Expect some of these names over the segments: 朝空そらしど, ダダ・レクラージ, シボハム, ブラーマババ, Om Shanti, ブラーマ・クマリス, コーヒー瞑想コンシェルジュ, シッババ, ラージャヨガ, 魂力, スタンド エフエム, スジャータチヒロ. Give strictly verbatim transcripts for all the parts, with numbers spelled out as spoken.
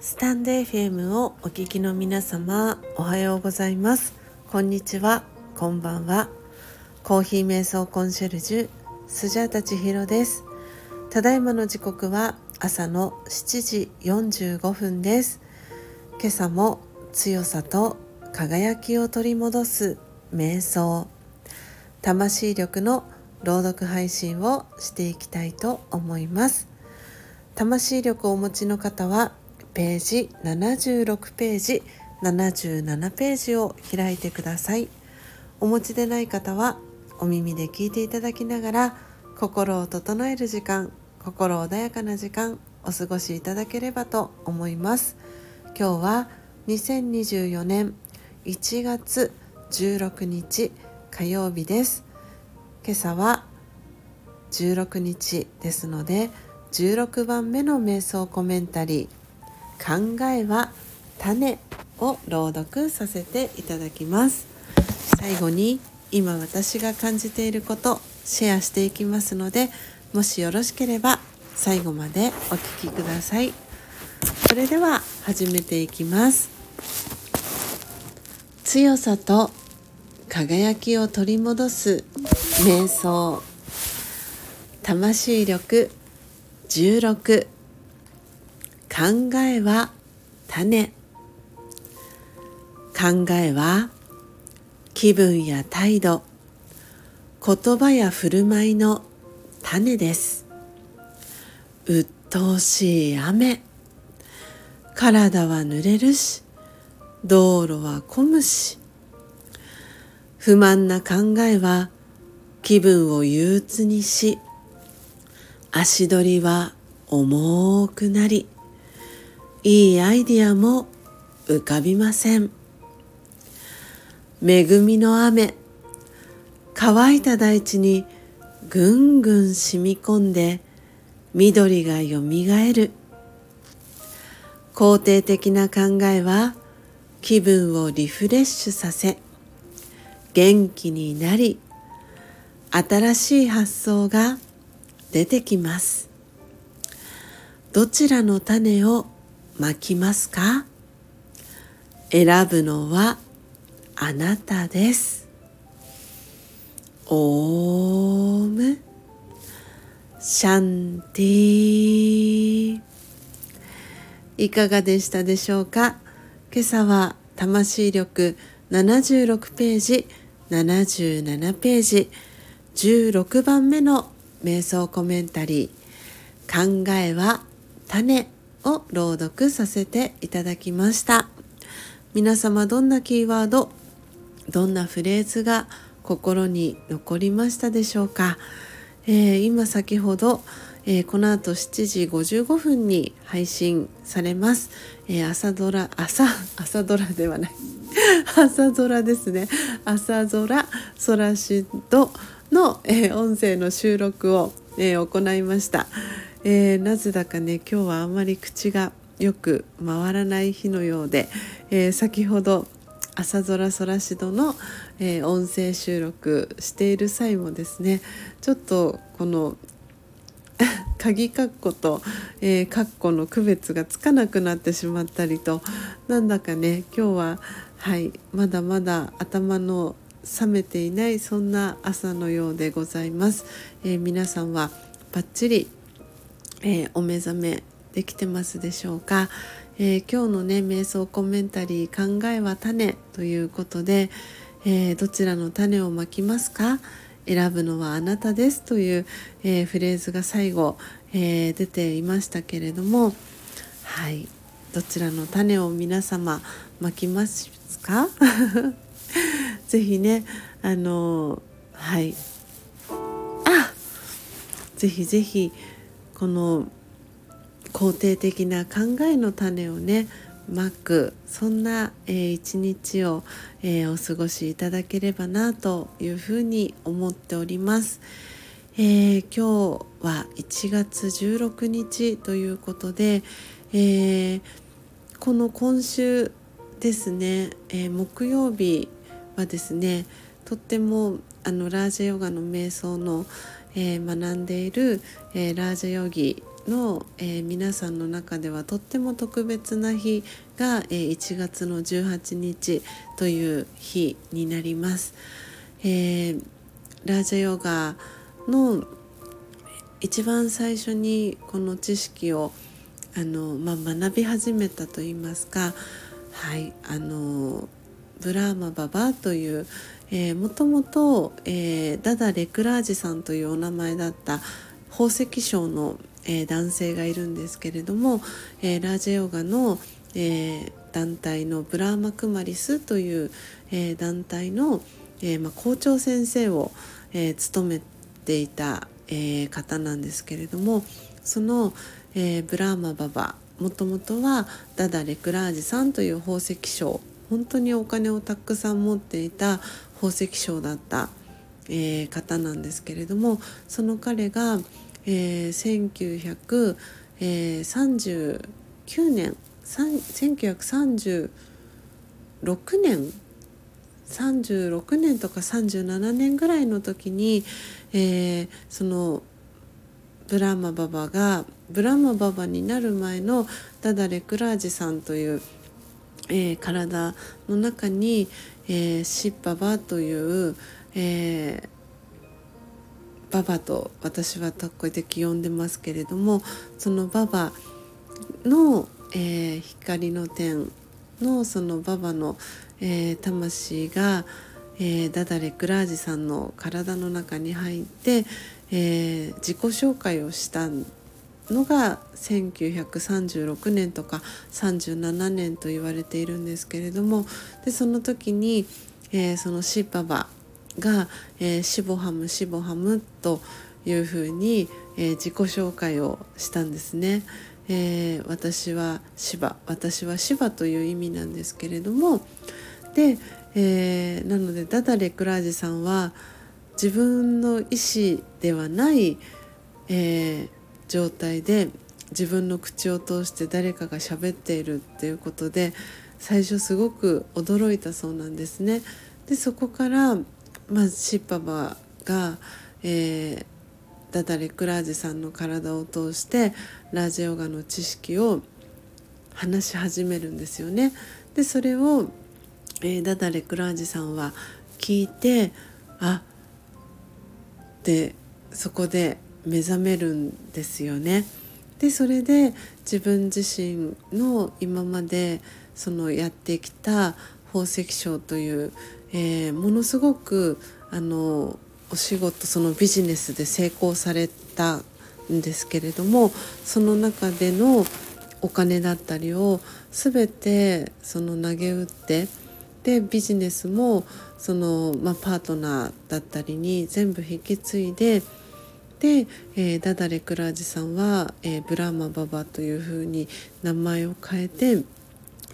スタンド エフエム をお聞きの皆様、おはようございます、こんにちは、こんばんは。コーヒー瞑想コンシェルジュスジャータチヒロです。ただいまの時刻は朝のしちじよんじゅうごふんです。今朝も強さと輝きを取り戻す瞑想、魂力の朗読配信をしていきたいと思います。魂力をお持ちの方はページななじゅうろくページななじゅうななページを開いてください。お持ちでない方はお耳で聞いていただきながら、心を整える時間、心穏やかな時間お過ごしいただければと思います。今日はにせんにじゅうよねんいちがつじゅうろくにち火曜日です。今朝はじゅうろくにちですので、じゅうろくばんめの瞑想コメンタリー、考えは種を朗読させていただきます。最後に今私が感じていることシェアしていきますので、もしよろしければ最後までお聞きください。それでは始めていきます。強さと輝きを取り戻す瞑想、魂力じゅうろく、考えは種。考えは気分や態度、言葉や振る舞いの種です。鬱陶しい雨、体は濡れるし、道路は混むし、不満な考えは気分を憂鬱にし、足取りは重くなり、いいアイディアも浮かびません。恵みの雨、乾いた大地にぐんぐん染み込んで緑がよみがえる。肯定的な考えは気分をリフレッシュさせ、元気になり、新しい発想が出てきます。どちらの種をまきますか？選ぶのはあなたです。オームシャンティ。いかがでしたでしょうか？今朝は魂力ななじゅうろくページななじゅうななページじゅうろくばんめの瞑想コメンタリー、考えは種を朗読させていただきました。皆様、どんなキーワード、どんなフレーズが心に残りましたでしょうか？えー、今先ほど、えー、この後しちじごじゅうごふんに配信されます、えー、朝ドラ朝朝ドラではない朝ドラですね、朝ドラソラシドの、えー、音声の収録を、えー、行いました、えー、なぜだかね、今日はあんまり口がよく回らない日のようで、えー、先ほど朝空空しどの、えー、音声収録している際もですね、ちょっとこの鍵カッコと、えー、カッコの区別がつかなくなってしまったりと、なんだかね今日は、はい、まだまだ頭の冷めていない、そんな朝のようでございます、えー、皆さんはバッチリ、えー、お目覚めできてますでしょうか？えー、今日のね瞑想コメンタリー、考えは種ということで、えー、どちらの種をまきますか？選ぶのはあなたです、という、えー、フレーズが最後、えー、出ていましたけれども、はい、どちらの種を皆様まきますか？ぜひね、あのー、はいあぜひぜひこの肯定的な考えの種をねまく、そんな、えー、一日を、えー、お過ごしいただければなというふうに思っております、えー、今日はいちがつじゅうろくにちということで、えー、この今週ですね、えー、木曜日はですね、とってもあのラージャヨガの瞑想の、えー、学んでいる、えー、ラージャヨギの、えー、皆さんの中ではとっても特別な日が、えー、いちがつのじゅうはちにちという日になります。えー、ラージャヨガの一番最初にこの知識をあの、まあ、学び始めたといいますか、はい、あのブラーマババという、えー、もともと、えー、ダダ・レクラージさんというお名前だった宝石商の、えー、男性がいるんですけれども、えー、ラージャヨガの、えー、団体のブラーマ・クマリスという、えー、団体の、えーまあ、校長先生を、えー、務めていた、えー、方なんですけれども、その、えー、ブラーマババ、もともとはダダ・レクラージさんという宝石商、本当にお金をたくさん持っていた宝石商だった、えー、方なんですけれども、その彼が、えー、せんきゅうひゃくさんじゅうきゅうねん、せんきゅうひゃくさんじゅうろくねんさんじゅうろくねんとかさんじゅうななねんぐらいの時に、えー、そのブラーマババがブラーマババになる前のダダ・レクラージさんという、えー、体の中に、えー、シッババという、えー、ババと私は特異的呼んでますけれども、そのババの、えー、光の点のそのババの、えー、魂が、えー、ダダ・レクラージさんの体の中に入って、えー、自己紹介をしたのがせんきゅうひゃくさんじゅうろくねんとかさんじゅうななねんと言われているんですけれども、でその時に、えー、そのシーパバが、えー、シボハムシボハムというふうに、えー、自己紹介をしたんですね。えー、私はシバ、私はシバという意味なんですけれども、で、えー、なのでダダ・レクラージさんは自分の意思ではない、えー、状態で自分の口を通して誰かが喋っているっていうことで最初すごく驚いたそうなんですね。でそこから、まあ、シッパバが、えーダダ・レクラージさんの体を通してラージャヨガの知識を話し始めるんですよね。でそれを、えー、ダダ・レクラージさんは聞いて、あでそこで目覚めるんですよね。でそれで自分自身の今までそのやってきた宝石商という、えー、ものすごくあのお仕事、そのビジネスで成功されたんですけれども、その中でのお金だったりを全てその投げ打って、でビジネスもその、まあ、パートナーだったりに全部引き継いで、で、えー、ダダ・レクラージさんは、えー、ブラーマ・ババというふうに名前を変えて、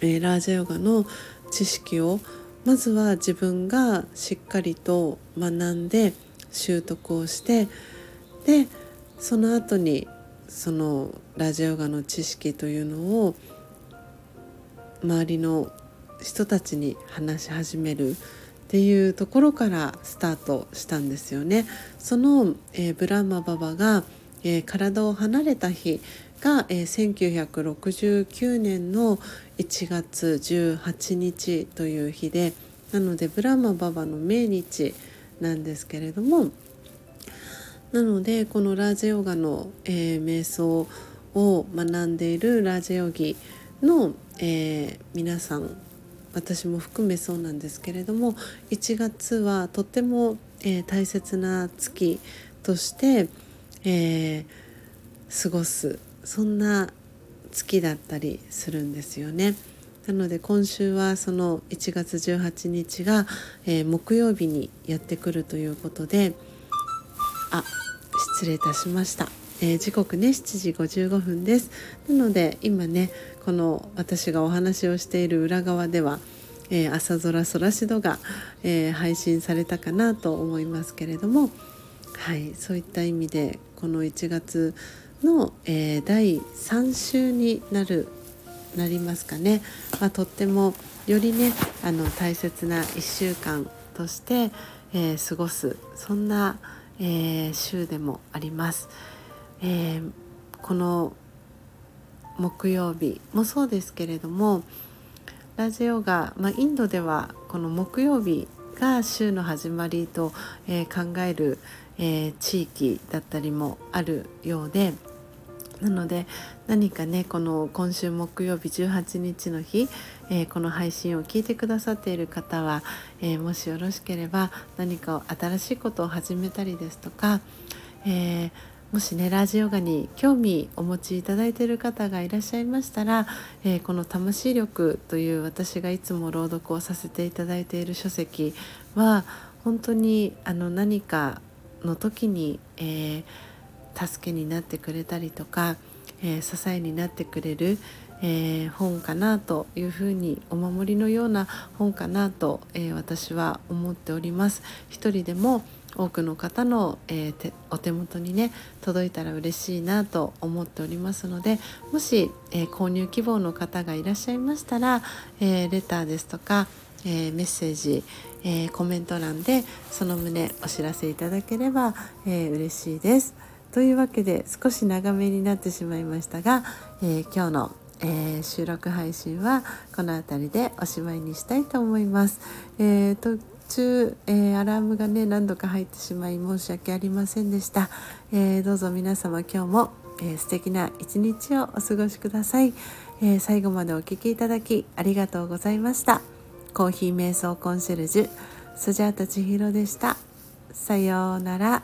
えー、ラージャヨガの知識をまずは自分がしっかりと学んで習得をして、でその後にそのラージャヨガの知識というのを周りの人たちに話し始めるっていうところからスタートしたんですよね。その、えー、ブラーマババが、えー、体を離れた日が、えー、せんきゅうひゃくろくじゅうきゅうねんのいちがつじゅうはちにちという日で、なのでブラーマババの命日なんですけれども、なのでこのラージャヨガの、えー、瞑想を学んでいるラージャヨギの、えー、皆さん、私も含めそうなんですけれども、いちがつはとても、えー、大切な月として、えー、過ごす、そんな月だったりするんですよね。なので今週はそのいちがつじゅうはちにちが、えー、木曜日にやってくるということで、あ、失礼いたしました、えー、時刻ねしちじごじゅうごふんです。なので今ね、この私がお話をしている裏側では、えー、朝空そらしどが、えー、配信されたかなと思いますけれども、はい、そういった意味でこのいちがつの、えー、だいさんしゅうになるなりますかね、まあ、とってもよりね、あの大切ないっしゅうかんとして、ええー、過ごす、そんな、えー、週でもあります、えー、この木曜日もそうですけれども、ラジオが、まあ、インドではこの木曜日が週の始まりと、えー、考える、えー、地域だったりもあるようで、なので何かね、この今週木曜日じゅうはちにちの日、えー、この配信を聞いてくださっている方は、えー、もしよろしければ何か新しいことを始めたりですとか、えーもしね、ラジオガに興味お持ちいただいている方がいらっしゃいましたら、えー、この魂力という私がいつも朗読をさせていただいている書籍は、本当にあの何かの時に、えー、助けになってくれたりとか、えー、支えになってくれる、えー、本かなというふうに、お守りのような本かなと、えー、私は思っております。一人でも多くの方の、えー、てお手元にね届いたら嬉しいなと思っておりますので、もし、えー、購入希望の方がいらっしゃいましたら、えー、レターですとか、えー、メッセージ、えー、コメント欄でその旨お知らせいただければ、えー、嬉しいです。というわけで少し長めになってしまいましたが、えー、今日のえー、収録配信はこのあたりでおしまいにしたいと思います。えー、途中、えー、アラームがね何度か入ってしまい申し訳ありませんでした。えー、どうぞ皆様今日も、えー、素敵な一日をお過ごしください。えー、最後までお聞きいただきありがとうございました。コーヒー瞑想コンシェルジュスジャータ千尋でした。さようなら。